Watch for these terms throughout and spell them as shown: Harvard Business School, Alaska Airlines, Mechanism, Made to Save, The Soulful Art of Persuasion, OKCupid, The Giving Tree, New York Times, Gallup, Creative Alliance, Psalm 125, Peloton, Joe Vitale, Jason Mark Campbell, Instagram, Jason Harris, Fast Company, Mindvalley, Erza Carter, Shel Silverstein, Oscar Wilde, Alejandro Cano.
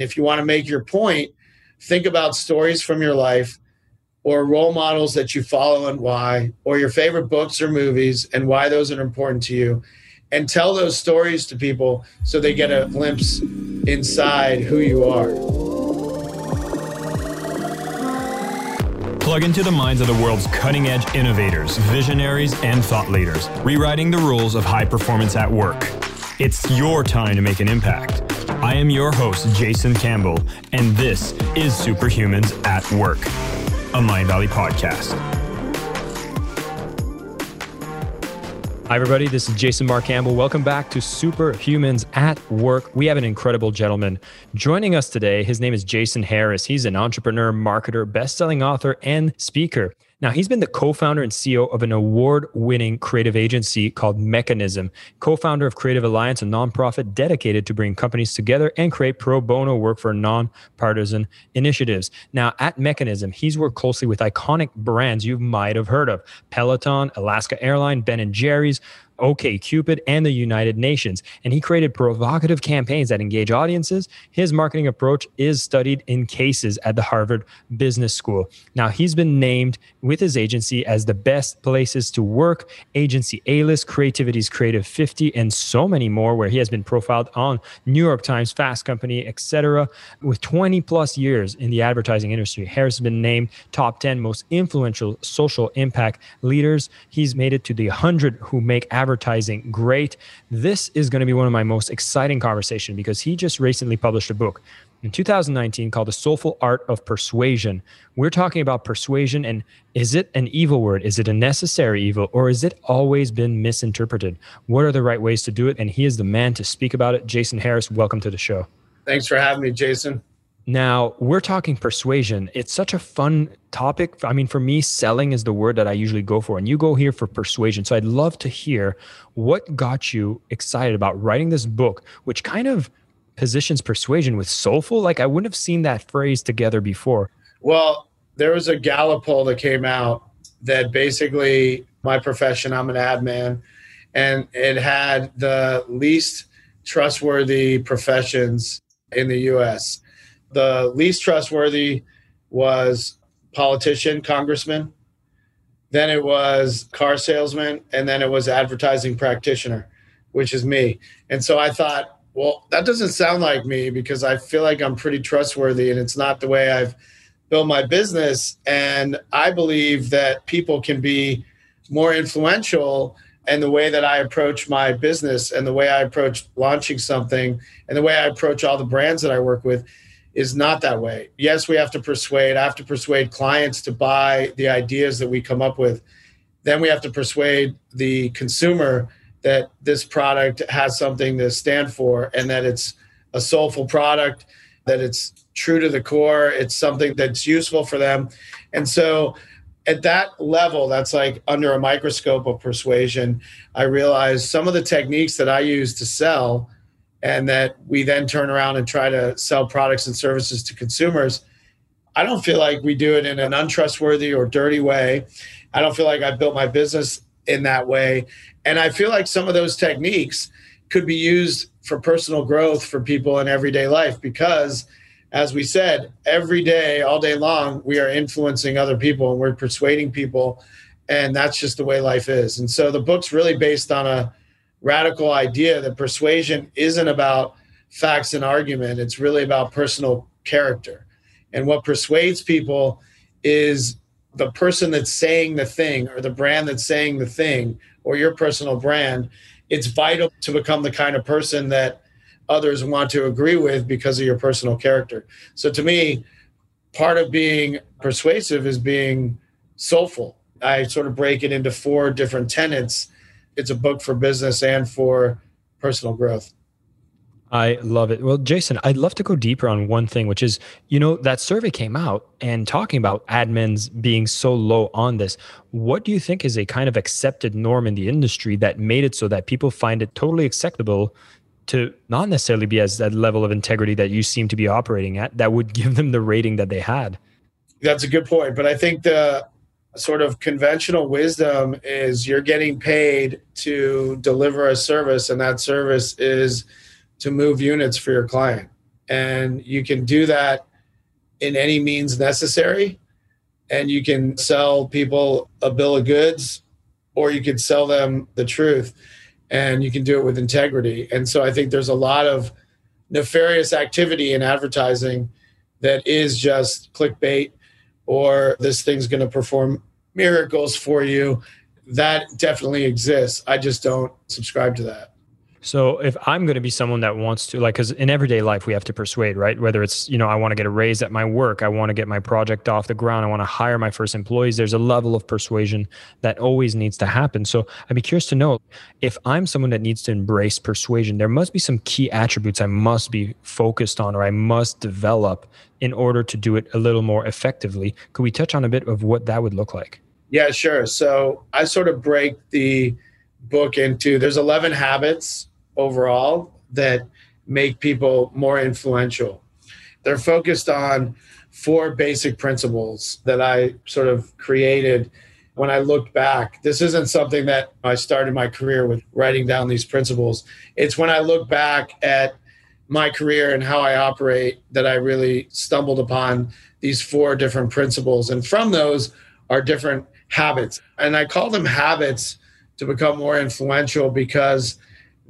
If you want to make your point, think about stories from your life or role models that you follow and why, or your favorite books or movies and why those are important to you. And tell those stories to people so they get a glimpse inside who you are. Plug into the minds of the world's cutting-edge innovators, visionaries, and thought leaders, rewriting the rules of high performance at work. It's your time to make an impact. I am your host, Jason Campbell, and this is Superhumans at Work, a Mindvalley podcast. Hi, everybody. This is Jason Mark Campbell. Welcome back to Superhumans at Work. We have an incredible gentleman joining us today. His name is Jason Harris. He's an entrepreneur, marketer, best-selling author, and speaker. Now, he's been the co-founder and CEO of an award-winning creative agency called Mechanism, co-founder of Creative Alliance, a nonprofit dedicated to bringing companies together and create pro bono work for nonpartisan initiatives. Now, at Mechanism, he's worked closely with iconic brands you might have heard of: Peloton, Alaska Airlines, Ben & Jerry's, OKCupid, and the United Nations. And he created provocative campaigns that engage audiences. His marketing approach is studied in cases at the Harvard Business School. Now, he's been named with his agency as the best places to work, agency A-list, Creativity's Creative 50, and so many more, where he has been profiled on New York Times, Fast Company, etc. With 20 plus years in the advertising industry, Harris has been named top 10 most influential social impact leaders. He's made it to the 100 who make advertising great. This is going to be one of my most exciting conversations because he just recently published a book in 2019 called The Soulful Art of Persuasion. We're talking about persuasion, and is it an evil word? Is it a necessary evil, or is it always been misinterpreted? What are the right ways to do it? And he is the man to speak about it. Jason Harris, welcome to the show. Thanks for having me, Jason. Now, we're talking persuasion. It's such a fun topic. I mean, for me, selling is the word that I usually go for, and you go here for persuasion. So I'd love to hear what got you excited about writing this book, which kind of positions persuasion with soulful. Like, I wouldn't have seen that phrase together before. Well, there was a Gallup poll that came out that basically, my profession, I'm an ad man, and it had the least trustworthy professions in the U.S. The least trustworthy was politician, congressman. Then it was car salesman. And then it was advertising practitioner, which is me. And so I thought, well, that doesn't sound like me because I feel like I'm pretty trustworthy and it's not the way I've built my business. And I believe that people can be more influential in the way that I approach my business and the way I approach launching something and the way I approach all the brands that I work with is not that way. Yes, we have to persuade. I have to persuade clients to buy the ideas that we come up with. Then we have to persuade the consumer that this product has something to stand for and that it's a soulful product, that it's true to the core, it's something that's useful for them. And so at that level, that's like under a microscope of persuasion, I realized some of the techniques that I use to sell and that we then turn around and try to sell products and services to consumers, I don't feel like we do it in an untrustworthy or dirty way. I don't feel like I built my business in that way. And I feel like some of those techniques could be used for personal growth for people in everyday life because, as we said, every day, all day long, we are influencing other people and we're persuading people. And that's just the way life is. And so the book's really based on a radical idea that persuasion isn't about facts and argument. It's really about personal character. And what persuades people is the person that's saying the thing or the brand that's saying the thing or your personal brand. It's vital to become the kind of person that others want to agree with because of your personal character. So to me, part of being persuasive is being soulful. I sort of break it into four different tenets. It's a book for business and for personal growth. I love it. Well, Jason, I'd love to go deeper on one thing, which is, you know, that survey came out and talking about admins being so low on this. What do you think is a kind of accepted norm in the industry that made it so that people find it totally acceptable to not necessarily be as that level of integrity that you seem to be operating at that would give them the rating that they had? That's a good point. But I think the sort of conventional wisdom is you're getting paid to deliver a service, and that service is to move units for your client. And you can do that in any means necessary. And you can sell people a bill of goods, or you could sell them the truth, and you can do it with integrity. And so I think there's a lot of nefarious activity in advertising that is just clickbait, or this thing's going to perform miracles for you. That definitely exists. I just don't subscribe to that. So if I'm going to be someone that wants to, like, because in everyday life we have to persuade, right? Whether it's, I want to get a raise at my work, I want to get my project off the ground, I want to hire my first employees, there's a level of persuasion that always needs to happen. So I'd be curious to know, if I'm someone that needs to embrace persuasion, there must be some key attributes I must be focused on, or I must develop in order to do it a little more effectively. Could we touch on a bit of what that would look like? Yeah, sure. So I sort of break the book into, there's 11 habits overall that make people more influential. They're focused on four basic principles that I sort of created when I looked back. This isn't something that I started my career with, writing down these principles. It's when I look back at my career and how I operate that I really stumbled upon these four different principles. And from those are different habits. And I call them habits to become more influential because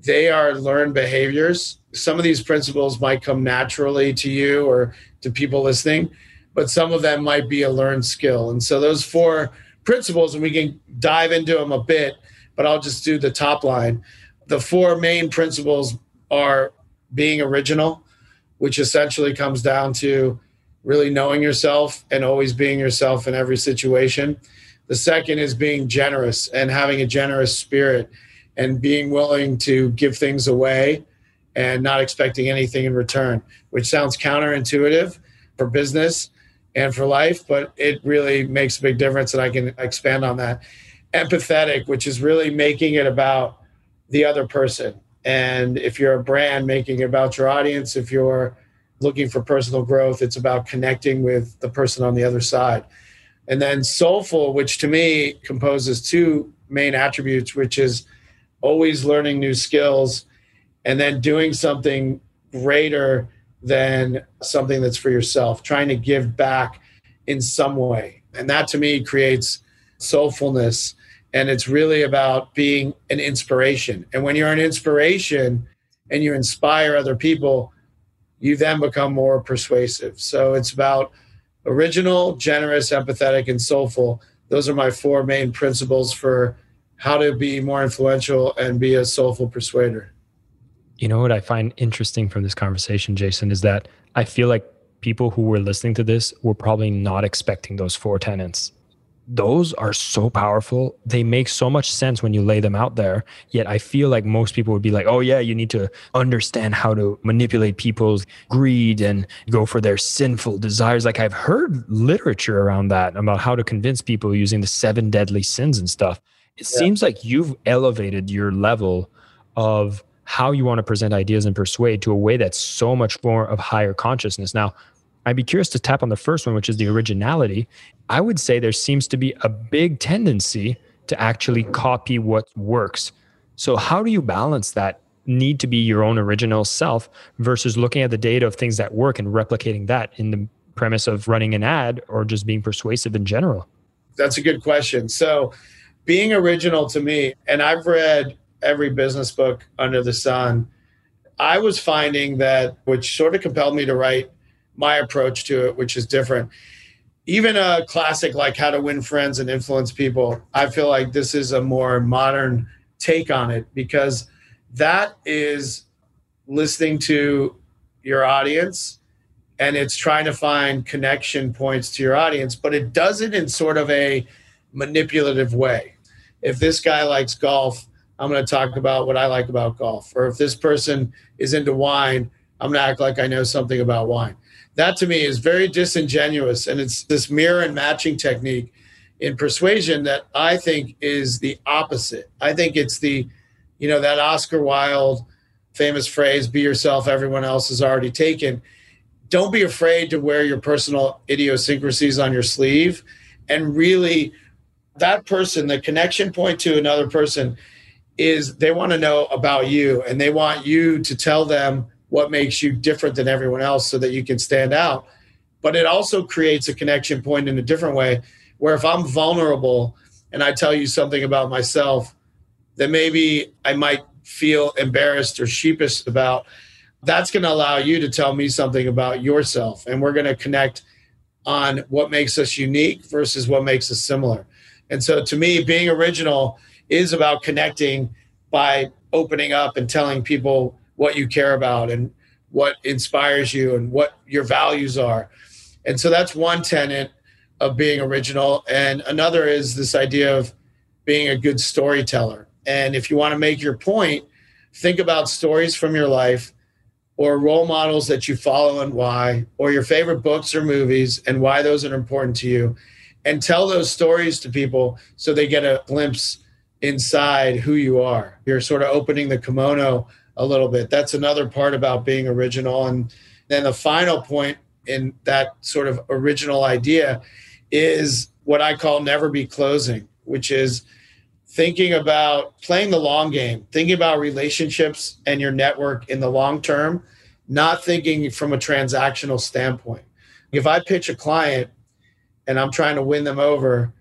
they are learned behaviors. Some of these principles might come naturally to you or to people listening, but some of them might be a learned skill. And so those four principles, and we can dive into them a bit, but I'll just do the top line. The four main principles are being original, which essentially comes down to really knowing yourself and always being yourself in every situation. The second is being generous and having a generous spirit and being willing to give things away and not expecting anything in return, which sounds counterintuitive for business and for life, but it really makes a big difference, and I can expand on that. Empathetic, which is really making it about the other person. And if you're a brand, making it about your audience. If you're looking for personal growth, it's about connecting with the person on the other side. And then soulful, which to me composes two main attributes, which is always learning new skills and then doing something greater than something that's for yourself, trying to give back in some way. And that to me creates soulfulness. And it's really about being an inspiration. And when you're an inspiration and you inspire other people, you then become more persuasive. So it's about original, generous, empathetic, and soulful. Those are my four main principles for how to be more influential and be a soulful persuader. You know what I find interesting from this conversation, Jason, is that I feel like people who were listening to this were probably not expecting those four tenets. Those are so powerful. They make so much sense when you lay them out there. Yet I feel like most people would be like, oh yeah, you need to understand how to manipulate people's greed and go for their sinful desires. Like, I've heard literature around that, about how to convince people using the 7 deadly sins and stuff. It seems like you've elevated your level of how you want to present ideas and persuade to a way that's so much more of higher consciousness. Now, I'd be curious to tap on the first one, which is the originality. I would say there seems to be a big tendency to actually copy what works. So how do you balance that need to be your own original self versus looking at the data of things that work and replicating that in the premise of running an ad or just being persuasive in general? That's a good question. So being original to me, and I've read every business book under the sun, I was finding that, which sort of compelled me to write my approach to it, which is different. Even a classic like How to Win Friends and Influence People, I feel like this is a more modern take on it, because that is listening to your audience and it's trying to find connection points to your audience, but it does it in sort of a manipulative way. If this guy likes golf, I'm going to talk about what I like about golf. Or if this person is into wine, I'm going to act like I know something about wine. That to me is very disingenuous, and it's this mirror and matching technique in persuasion that I think is the opposite. I think it's the, that Oscar Wilde famous phrase, be yourself, everyone else is already taken. Don't be afraid to wear your personal idiosyncrasies on your sleeve. And really, that person, the connection point to another person is they want to know about you, and they want you to tell them what makes you different than everyone else so that you can stand out. But it also creates a connection point in a different way, where if I'm vulnerable and I tell you something about myself that maybe I might feel embarrassed or sheepish about, that's going to allow you to tell me something about yourself. And we're going to connect on what makes us unique versus what makes us similar. And so to me, being original is about connecting by opening up and telling people what you care about and what inspires you and what your values are. And so that's one tenet of being original. And another is this idea of being a good storyteller. And if you want to make your point, think about stories from your life or role models that you follow and why, or your favorite books or movies and why those are important to you. And tell those stories to people so they get a glimpse inside who you are. You're sort of opening the kimono a little bit. That's another part about being original. And then the final point in that sort of original idea is what I call never be closing, which is thinking about playing the long game, thinking about relationships and your network in the long term, not thinking from a transactional standpoint. If I pitch a client and I'm trying to win them over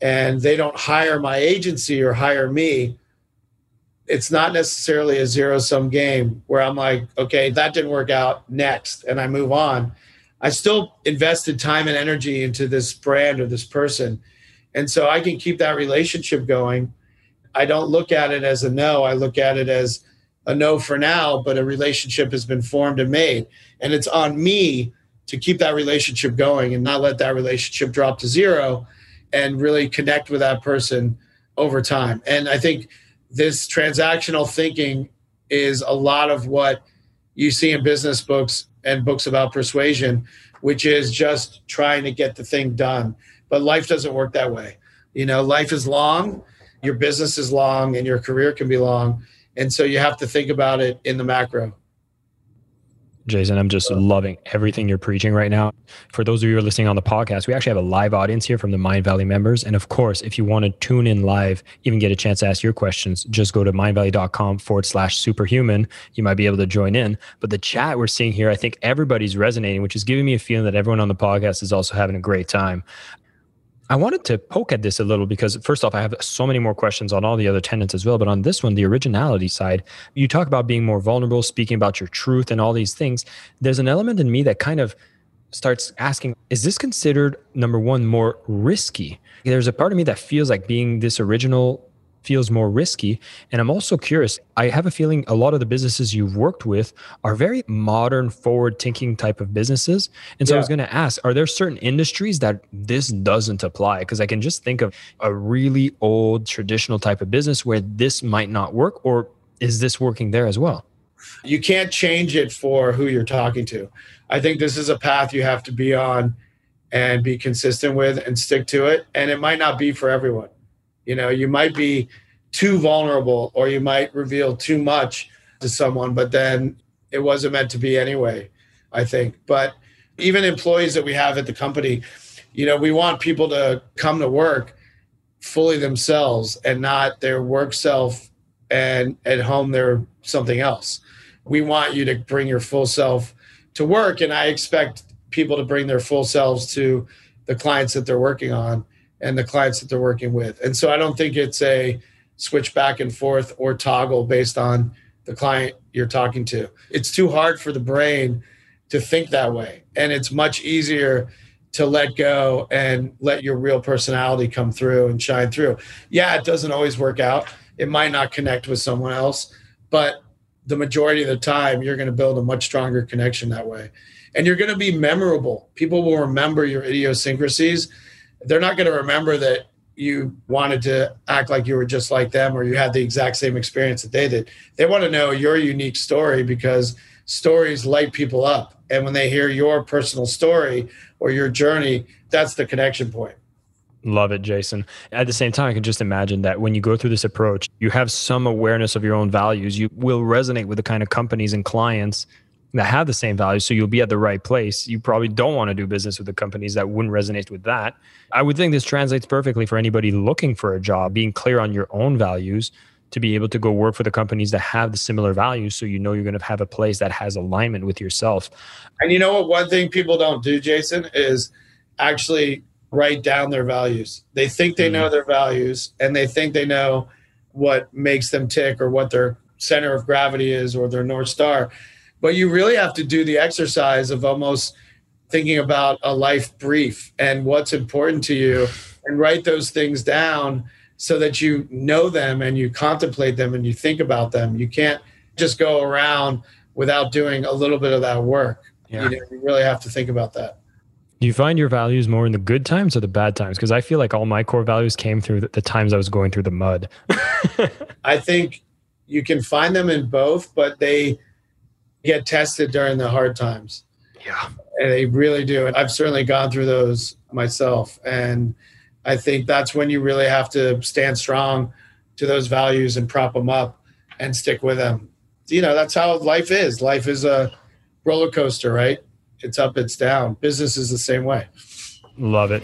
and they don't hire my agency or hire me, it's not necessarily a zero-sum game where I'm like, okay, that didn't work out, next, and I move on. I still invested time and energy into this brand or this person. And so I can keep that relationship going. I don't look at it as a no. I look at it as a no for now, but a relationship has been formed and made. And it's on me to keep that relationship going and not let that relationship drop to zero and really connect with that person over time. And I think this transactional thinking is a lot of what you see in business books and books about persuasion, which is just trying to get the thing done. But life doesn't work that way. You know, life is long, your business is long, and your career can be long. And so you have to think about it in the macro. Jason, I'm just loving everything you're preaching right now. For those of you who are listening on the podcast, we actually have a live audience here from the Mindvalley members. And of course, if you want to tune in live, even get a chance to ask your questions, just go to mindvalley.com/superhuman. You might be able to join in. But the chat we're seeing here, I think everybody's resonating, which is giving me a feeling that everyone on the podcast is also having a great time. I wanted to poke at this a little because, first off, I have so many more questions on all the other tenets as well. But on this one, the originality side, you talk about being more vulnerable, speaking about your truth and all these things. There's an element in me that kind of starts asking, is this considered, number one, more risky? There's a part of me that feels like being this original feels more risky. And I'm also curious, I have a feeling a lot of the businesses you've worked with are very modern, forward-thinking type of businesses. And so I was going to ask, are there certain industries that this doesn't apply? Because I can just think of a really old, traditional type of business where this might not work, or is this working there as well? You can't change it for who you're talking to. I think this is a path you have to be on and be consistent with and stick to it. And it might not be for everyone. You know, you might be too vulnerable or you might reveal too much to someone, but then it wasn't meant to be anyway, I think. But even employees that we have at the company, you know, we want people to come to work fully themselves and not their work self and at home they're something else. We want you to bring your full self to work, and I expect people to bring their full selves to the clients that they're working on and the clients that they're working with. And so I don't think it's a switch back and forth or toggle based on the client you're talking to. It's too hard for the brain to think that way. And it's much easier to let go and let your real personality come through and shine through. Yeah, it doesn't always work out. It might not connect with someone else, but the majority of the time, you're going to build a much stronger connection that way. And you're going to be memorable. People will remember your idiosyncrasies. They're not going to remember that you wanted to act like you were just like them or you had the exact same experience that they did. They want to know your unique story because stories light people up. And when they hear your personal story or your journey, that's the connection point. Love it, Jason. At the same time, I can just imagine that when you go through this approach, you have some awareness of your own values. You will resonate with the kind of companies and clients that have the same values, so you'll be at the right place. You probably don't want to do business with the companies that wouldn't resonate with that. I would think this translates perfectly for anybody looking for a job, being clear on your own values to be able to go work for the companies that have the similar values. So you know you're going to have a place that has alignment with yourself. And you know what? One thing people don't do, Jason, is actually write down their values. They think they know their values, and they think they know what makes them tick or what their center of gravity is or their North Star. But you really have to do the exercise of almost thinking about a life brief and what's important to you, and write those things down so that you know them and you contemplate them and you think about them. You can't just go around without doing a little bit of that work. Yeah. You know, you really have to think about that. Do you find your values more in the good times or the bad times? Because I feel like all my core values came through the times I was going through the mud. I think you can find them in both, but they get tested during the hard times. Yeah. And they really do. And I've certainly gone through those myself. And I think that's when you really have to stand strong to those values and prop them up and stick with them. You know, that's how life is. Life is a roller coaster, right? It's up, it's down. Business is the same way. Love it.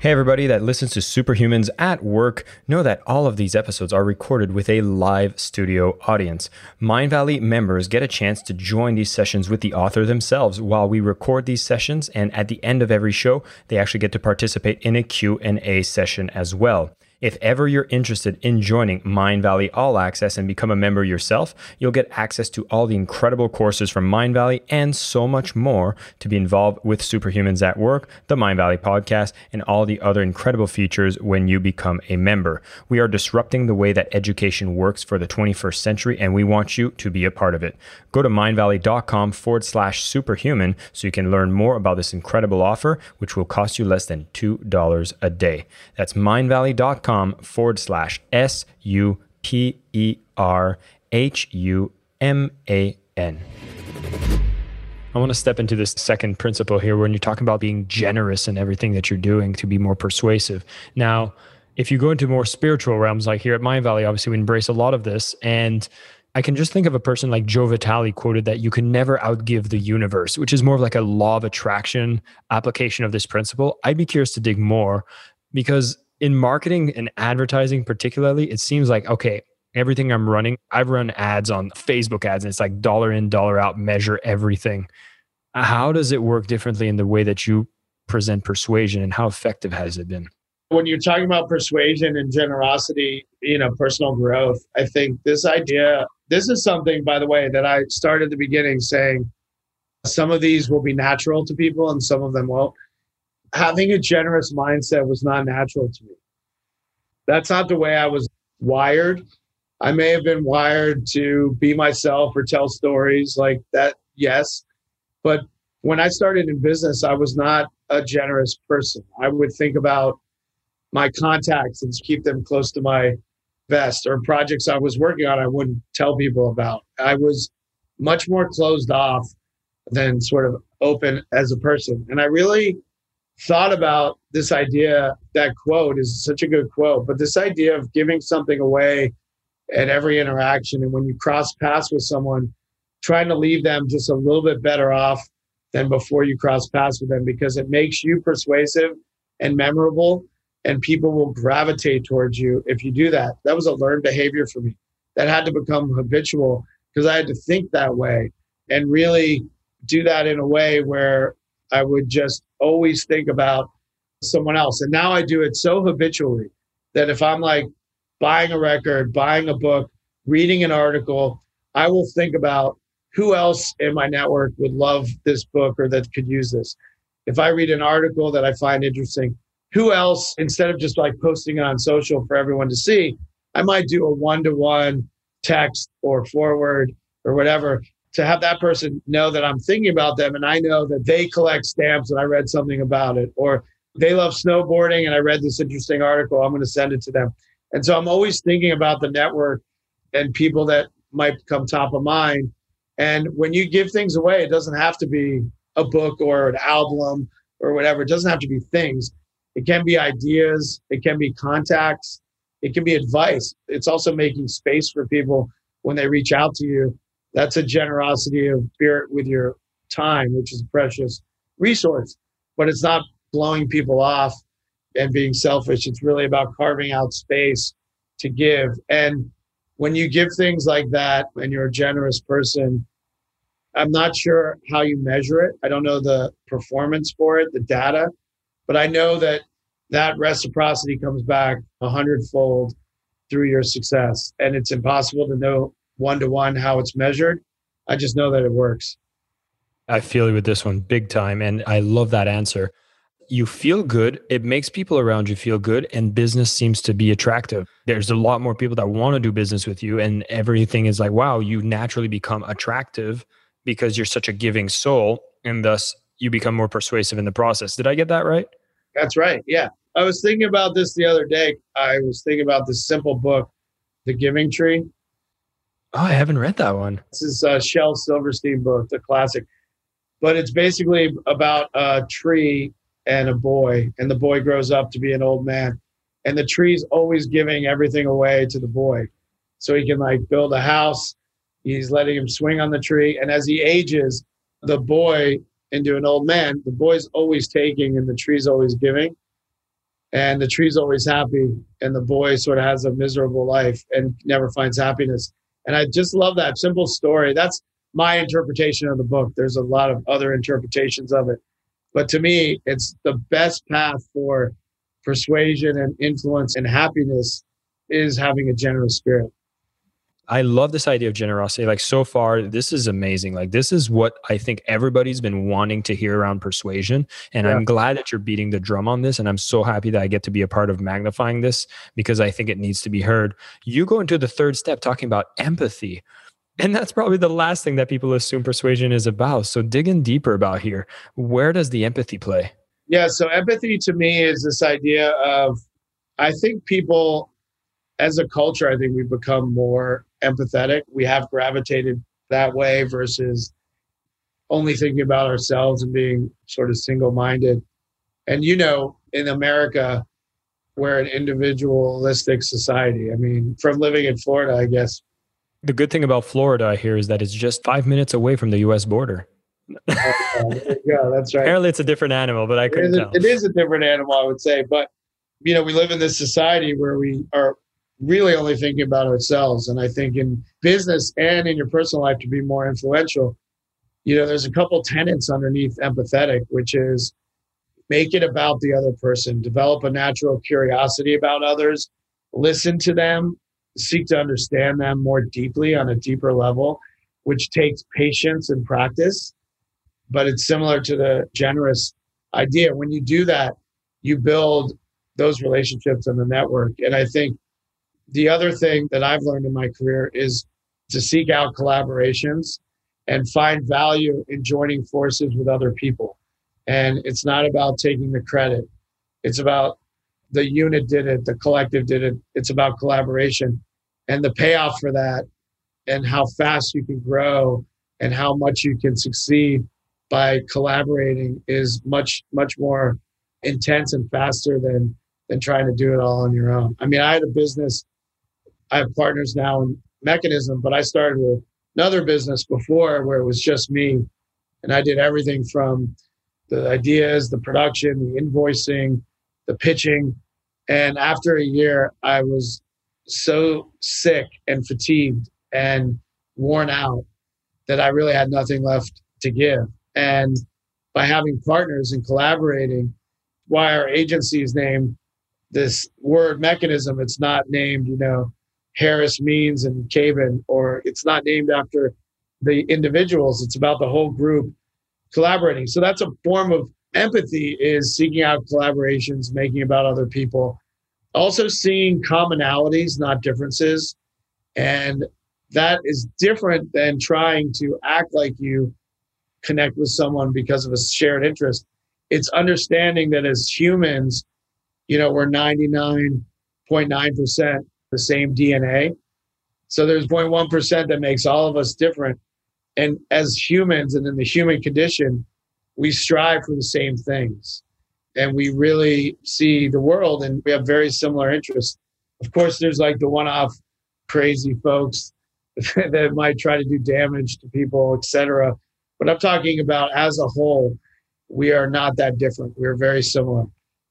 Hey, everybody that listens to Superhumans at Work, know that all of these episodes are recorded with a live studio audience. Mindvalley members get a chance to join these sessions with the author themselves while we record these sessions, and at the end of every show, they actually get to participate in a Q&A session as well. If ever you're interested in joining Mindvalley All Access and become a member yourself, you'll get access to all the incredible courses from Mindvalley and so much more to be involved with Superhumans at Work, the Mindvalley podcast, and all the other incredible features when you become a member. We are disrupting the way that education works for the 21st century, and we want you to be a part of it. Go to mindvalley.com/superhuman so you can learn more about this incredible offer, which will cost you less than $2 a day. That's mindvalley.com/SUPERHUMAN. I want to step into this second principle here when you're talking about being generous in everything that you're doing to be more persuasive. Now, if you go into more spiritual realms, like here at Mindvalley, obviously we embrace a lot of this. And I can just think of a person like Joe Vitale quoted that you can never outgive the universe, which is more of like a law of attraction application of this principle. I'd be curious to dig more, because in marketing and advertising particularly, it seems like, okay, everything I'm running, I've run ads on Facebook ads, and it's like dollar in, dollar out, measure everything. How does it work differently in the way that you present persuasion, and how effective has it been? When you're talking about persuasion and generosity, you know, personal growth, I think this idea, this is something, by the way, that I started at the beginning saying, some of these will be natural to people and some of them won't. Having a generous mindset was not natural to me. That's not the way I was wired. I may have been wired to be myself or tell stories like that, yes. But when I started in business, I was not a generous person. I would think about my contacts and keep them close to my vest, or projects I was working on I wouldn't tell people about. I was much more closed off than sort of open as a person. And I really thought about this idea. That quote is such a good quote, but this idea of giving something away at every interaction, and when you cross paths with someone, trying to leave them just a little bit better off than before you cross paths with them, because it makes you persuasive and memorable, and people will gravitate towards you if you do that. That was a learned behavior for me. That had to become habitual, because I had to think that way and really do that in a way where I would just always think about someone else. And now I do it so habitually that if I'm like buying a record, buying a book, reading an article, I will think about who else in my network would love this book or that could use this. If I read an article that I find interesting, who else, instead of just like posting it on social for everyone to see, I might do a one-to-one text or forward or whatever, to have that person know that I'm thinking about them, and I know that they collect stamps and I read something about it, or they love snowboarding and I read this interesting article, I'm going to send it to them. And so I'm always thinking about the network and people that might come top of mind. And when you give things away, it doesn't have to be a book or an album or whatever. It doesn't have to be things. It can be ideas. It can be contacts. It can be advice. It's also making space for people when they reach out to you. That's a generosity of spirit with your time, which is a precious resource. But it's not blowing people off and being selfish. It's really about carving out space to give. And when you give things like that and you're a generous person, I'm not sure how you measure it. I don't know the performance for it, the data, but I know that that reciprocity comes back 100-fold through your success. And it's impossible to know one-to-one how it's measured. I just know that it works. I feel you with this one big time. And I love that answer. You feel good. It makes people around you feel good. And business seems to be attractive. There's a lot more people that want to do business with you. And everything is like, wow, you naturally become attractive because you're such a giving soul. And thus you become more persuasive in the process. Did I get that right? That's right. Yeah. I was thinking about this the other day. I was thinking about this simple book, The Giving Tree. Oh, I haven't read that one. This is Shel Silverstein book, the classic. But it's basically about a tree and a boy. And the boy grows up to be an old man. And the tree's always giving everything away to the boy. So he can like build a house. He's letting him swing on the tree. And as he ages, the boy into an old man, the boy's always taking and the tree's always giving. And the tree's always happy. And the boy sort of has a miserable life and never finds happiness. And I just love that simple story. That's my interpretation of the book. There's a lot of other interpretations of it. But to me, it's the best path for persuasion and influence and happiness is having a generous spirit. I love this idea of generosity. Like so far, this is amazing. Like this is what I think everybody's been wanting to hear around persuasion. And yeah. I'm glad that you're beating the drum on this. And I'm so happy that I get to be a part of magnifying this because I think it needs to be heard. You go into the third step talking about empathy. And that's probably the last thing that people assume persuasion is about. So dig in deeper about here. Where does the empathy play? Yeah. So empathy to me is this idea of, I think people as a culture, I think we've become more empathetic. We have gravitated that way versus only thinking about ourselves and being sort of single-minded. And you know, in America, we're an individualistic society. I mean, from living in Florida, I guess. The good thing about Florida, I hear, is that it's just 5 minutes away from the US border. Yeah, that's right. Apparently it's a different animal, but I couldn't tell. It is a different animal, I would say. But, you know, we live in this society where we are really only thinking about ourselves. And I think in business and in your personal life to be more influential, you know, there's a couple tenets underneath empathetic, which is make it about the other person, develop a natural curiosity about others, listen to them, seek to understand them more deeply on a deeper level, which takes patience and practice. But it's similar to the generous idea. When you do that, you build those relationships and the network. And I think the other thing that I've learned in my career is to seek out collaborations and find value in joining forces with other people. And it's not about taking the credit. It's about the unit did it, the collective did it. It's about collaboration and the payoff for that and how fast you can grow and how much you can succeed by collaborating is much, much more intense and faster than trying to do it all on your own. I mean, I had a business. I have partners now in Mechanism, but I started with another business before where it was just me. And I did everything from the ideas, the production, the invoicing, the pitching. And after a year, I was so sick and fatigued and worn out that I really had nothing left to give. And by having partners and collaborating, why our agency is named this word Mechanism, it's not named, you know, Harris, Means, and Caven, or it's not named after the individuals. It's about the whole group collaborating. So that's a form of empathy, is seeking out collaborations, making about other people. Also seeing commonalities, not differences. And that is different than trying to act like you connect with someone because of a shared interest. It's understanding that as humans, you know, we're 99.9% the same DNA. So there's 0.1% that makes all of us different. And as humans and in the human condition, we strive for the same things. And we really see the world and we have very similar interests. Of course, there's like the one-off crazy folks that might try to do damage to people, etc. But I'm talking about as a whole, we are not that different. We're very similar.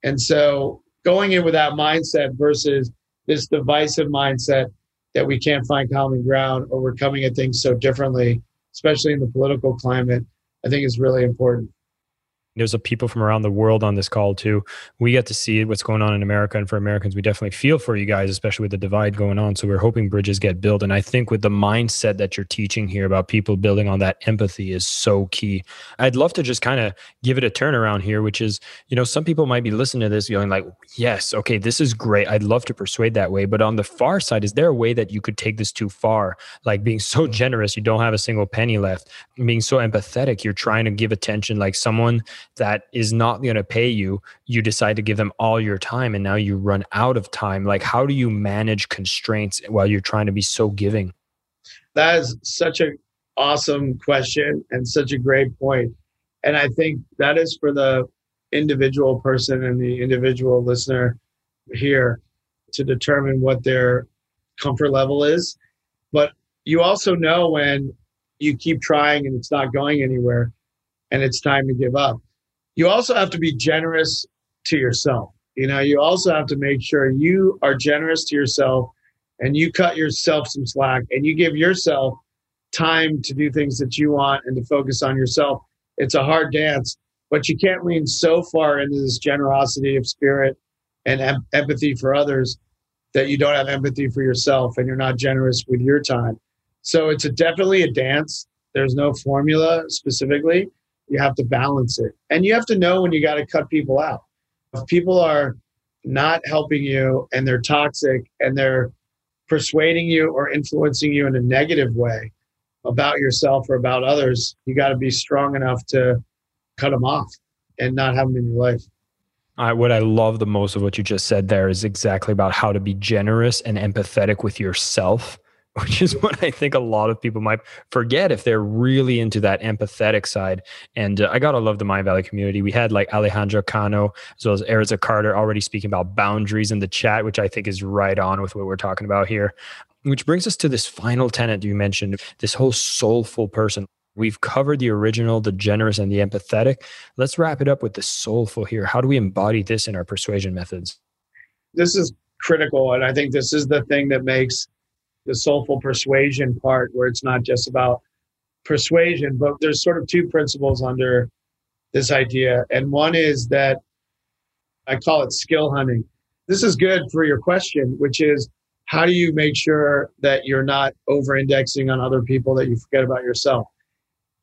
And so going in with that mindset versus this divisive mindset that we can't find common ground or we're coming at things so differently, especially in the political climate, I think is really important. There's people from around the world on this call too. We get to see what's going on in America, and for Americans, we definitely feel for you guys, especially with the divide going on. So we're hoping bridges get built. And I think with the mindset that you're teaching here about people building on that empathy is so key. I'd love to just kind of give it a turnaround here, which is, some people might be listening to this going like, yes, okay, this is great. I'd love to persuade that way. But on the far side, is there a way that you could take this too far? Like being so generous, you don't have a single penny left. Being so empathetic, you're trying to give attention, like someone that is not going to pay you, you decide to give them all your time and now you run out of time. Like, how do you manage constraints while you're trying to be so giving? That is such an awesome question and such a great point. And I think that is for the individual person and the individual listener here to determine what their comfort level is. But you also know when you keep trying and it's not going anywhere and it's time to give up. You also have to be generous to yourself. You also have to make sure you are generous to yourself and you cut yourself some slack and you give yourself time to do things that you want and to focus on yourself. It's a hard dance, but you can't lean so far into this generosity of spirit and empathy for others that you don't have empathy for yourself and you're not generous with your time. So it's definitely a dance. There's no formula specifically. You have to balance it. And you have to know when you got to cut people out. If people are not helping you and they're toxic and they're persuading you or influencing you in a negative way about yourself or about others, you got to be strong enough to cut them off and not have them in your life. What I love the most of what you just said there is exactly about how to be generous and empathetic with yourself, which is what I think a lot of people might forget if they're really into that empathetic side. And I got to love the Mindvalley community. We had like Alejandro Cano, as well as Erza Carter already speaking about boundaries in the chat, which I think is right on with what we're talking about here, which brings us to this final tenet you mentioned, this whole soulful person. We've covered the original, the generous, and the empathetic. Let's wrap it up with the soulful here. How do we embody this in our persuasion methods? This is critical. And I think this is the thing that makes the soulful persuasion part, where it's not just about persuasion, but there's sort of two principles under this idea. And one is that I call it skill hunting. This is good for your question, which is how do you make sure that you're not over-indexing on other people, that you forget about yourself?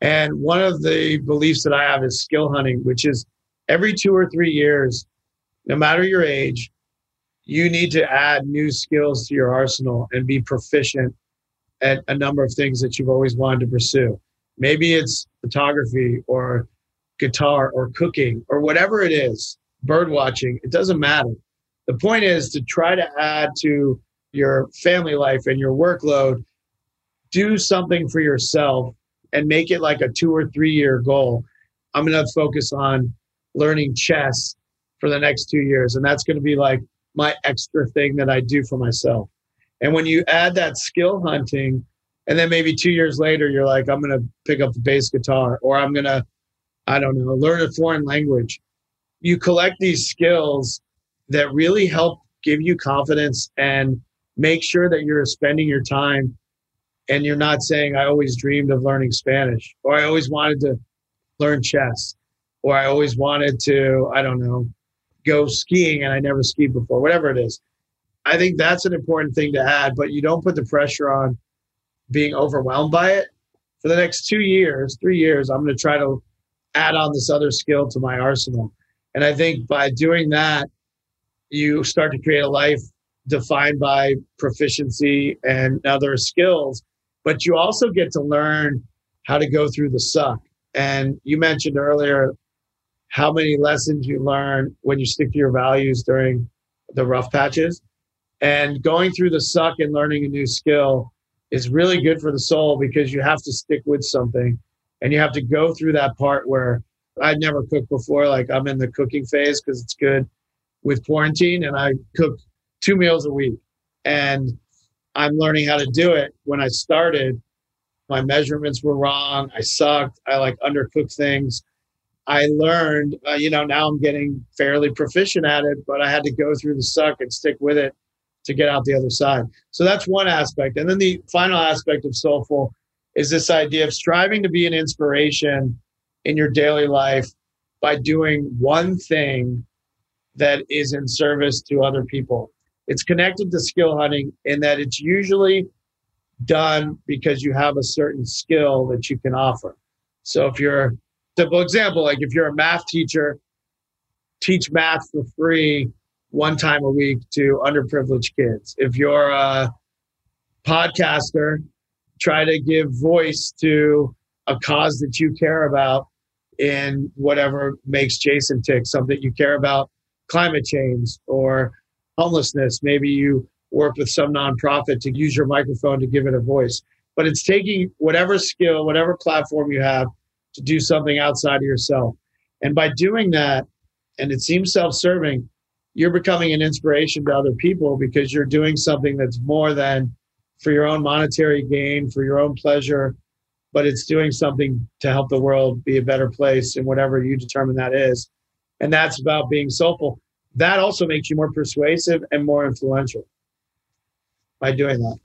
And one of the beliefs that I have is skill hunting, which is every 2 or 3 years, no matter your age, you need to add new skills to your arsenal and be proficient at a number of things that you've always wanted to pursue. Maybe it's photography or guitar or cooking or whatever it is, bird watching, it doesn't matter. The point is to try to add to your family life and your workload, do something for yourself and make it like a 2 or 3 year goal. I'm going to focus on learning chess for the next 2 years. And that's going to be like my extra thing that I do for myself. And when you add that skill hunting, and then maybe 2 years later, you're like, I'm going to pick up the bass guitar, or I'm going to, I don't know, learn a foreign language. You collect these skills that really help give you confidence and make sure that you're spending your time and you're not saying, I always dreamed of learning Spanish, or I always wanted to learn chess, or I always wanted to, I don't know, go skiing and I never skied before, whatever it is. I think that's an important thing to add, but you don't put the pressure on being overwhelmed by it. For the next 2 years, 3 years, I'm going to try to add on this other skill to my arsenal. And I think by doing that, you start to create a life defined by proficiency and other skills, but you also get to learn how to go through the suck. And you mentioned earlier how many lessons you learn when you stick to your values during the rough patches. And going through the suck and learning a new skill is really good for the soul because you have to stick with something and you have to go through that part where I'd never cooked before. Like I'm in the cooking phase because it's good with quarantine and I cook 2 meals a week and I'm learning how to do it. When I started, my measurements were wrong. I sucked. I undercooked things. I learned, now I'm getting fairly proficient at it, but I had to go through the suck and stick with it to get out the other side. So that's one aspect. And then the final aspect of soulful is this idea of striving to be an inspiration in your daily life by doing one thing that is in service to other people. It's connected to skill hunting in that it's usually done because you have a certain skill that you can offer. So if you're, simple example, like if you're a math teacher, teach math for free one time a week to underprivileged kids. If you're a podcaster, try to give voice to a cause that you care about in whatever makes Jason tick, something you care about, climate change or homelessness. Maybe you work with some nonprofit to use your microphone to give it a voice. But it's taking whatever skill, whatever platform you have to do something outside of yourself. And by doing that, and it seems self-serving, you're becoming an inspiration to other people because you're doing something that's more than for your own monetary gain, for your own pleasure, but it's doing something to help the world be a better place in whatever you determine that is. And that's about being soulful. That also makes you more persuasive and more influential by doing that.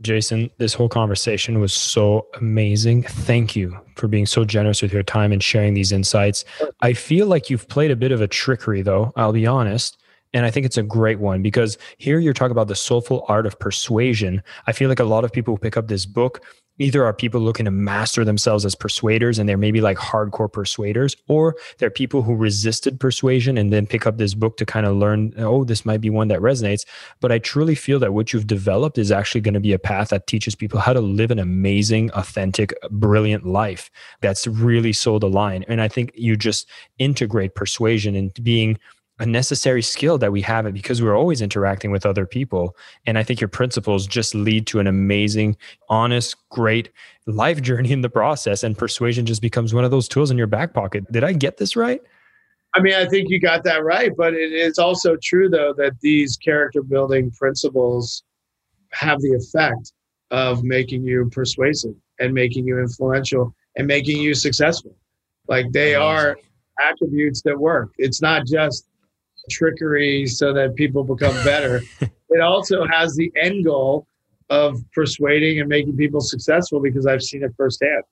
Jason, this whole conversation was so amazing. Thank you for being so generous with your time and sharing these insights. I feel like you've played a bit of a trickery though, I'll be honest. And I think it's a great one because here you're talking about the soulful art of persuasion. I feel like a lot of people who pick up this book either are people looking to master themselves as persuaders and they're maybe like hardcore persuaders, or they're people who resisted persuasion and then pick up this book to kind of learn, oh, this might be one that resonates. But I truly feel that what you've developed is actually going to be a path that teaches people how to live an amazing, authentic, brilliant life that's really soul aligned. And I think you just integrate persuasion into being a necessary skill that we have it because we're always interacting with other people. And I think your principles just lead to an amazing, honest, great life journey in the process. And persuasion just becomes one of those tools in your back pocket. Did I get this right? I mean, I think you got that right. But it is also true, though, that these character building principles have the effect of making you persuasive and making you influential and making you successful. Like they are attributes that work. It's not just trickery so that people become better. It also has the end goal of persuading and making people successful because I've seen it firsthand.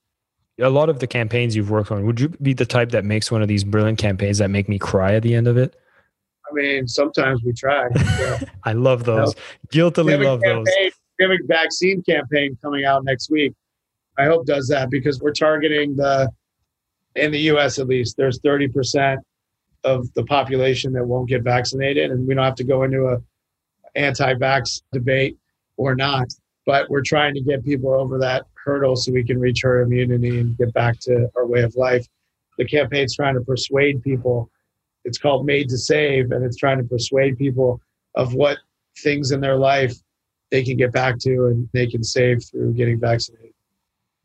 A lot of the campaigns you've worked on, would you be the type that makes one of these brilliant campaigns that make me cry at the end of it? I mean, sometimes we try. So, I love those. You know, guiltily love those. We have a vaccine campaign coming out next week. I hope does that because we're targeting in the US at least, there's 30% of the population that won't get vaccinated. And we don't have to go into an anti-vax debate or not, but we're trying to get people over that hurdle so we can reach herd immunity and get back to our way of life. The campaign's trying to persuade people. It's called Made to Save, and it's trying to persuade people of what things in their life they can get back to and they can save through getting vaccinated.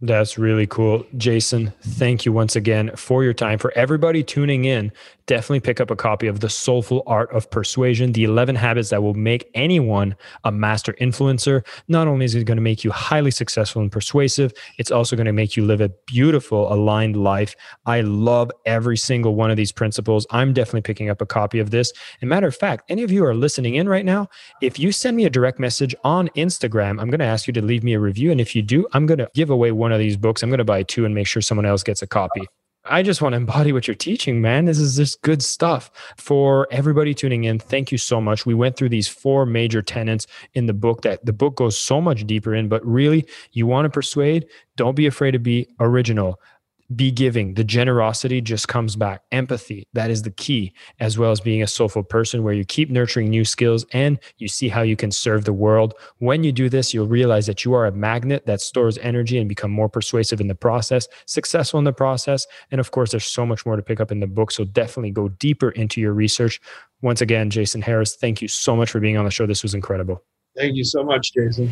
That's really cool. Jason, thank you once again for your time. For everybody tuning in, definitely pick up a copy of The Soulful Art of Persuasion, the 11 habits that will make anyone a master influencer. Not only is it going to make you highly successful and persuasive, it's also going to make you live a beautiful, aligned life. I love every single one of these principles. I'm definitely picking up a copy of this. And matter of fact, any of you are listening in right now, if you send me a direct message on Instagram, I'm going to ask you to leave me a review. And if you do, I'm going to give away one of these books. I'm going to buy two and make sure someone else gets a copy. I just want to embody what you're teaching, man. This is just good stuff. For everybody tuning in, thank you so much. We went through these four major tenets in the book that the book goes so much deeper in, but really you want to persuade, don't be afraid to be original. Be giving. The generosity just comes back. Empathy, that is the key, as well as being a soulful person where you keep nurturing new skills and you see how you can serve the world. When you do this, you'll realize that you are a magnet that stores energy and become more persuasive in the process, successful in the process. And of course, there's so much more to pick up in the book. So definitely go deeper into your research. Once again, Jason Harris, thank you so much for being on the show. This was incredible. Thank you so much, Jason.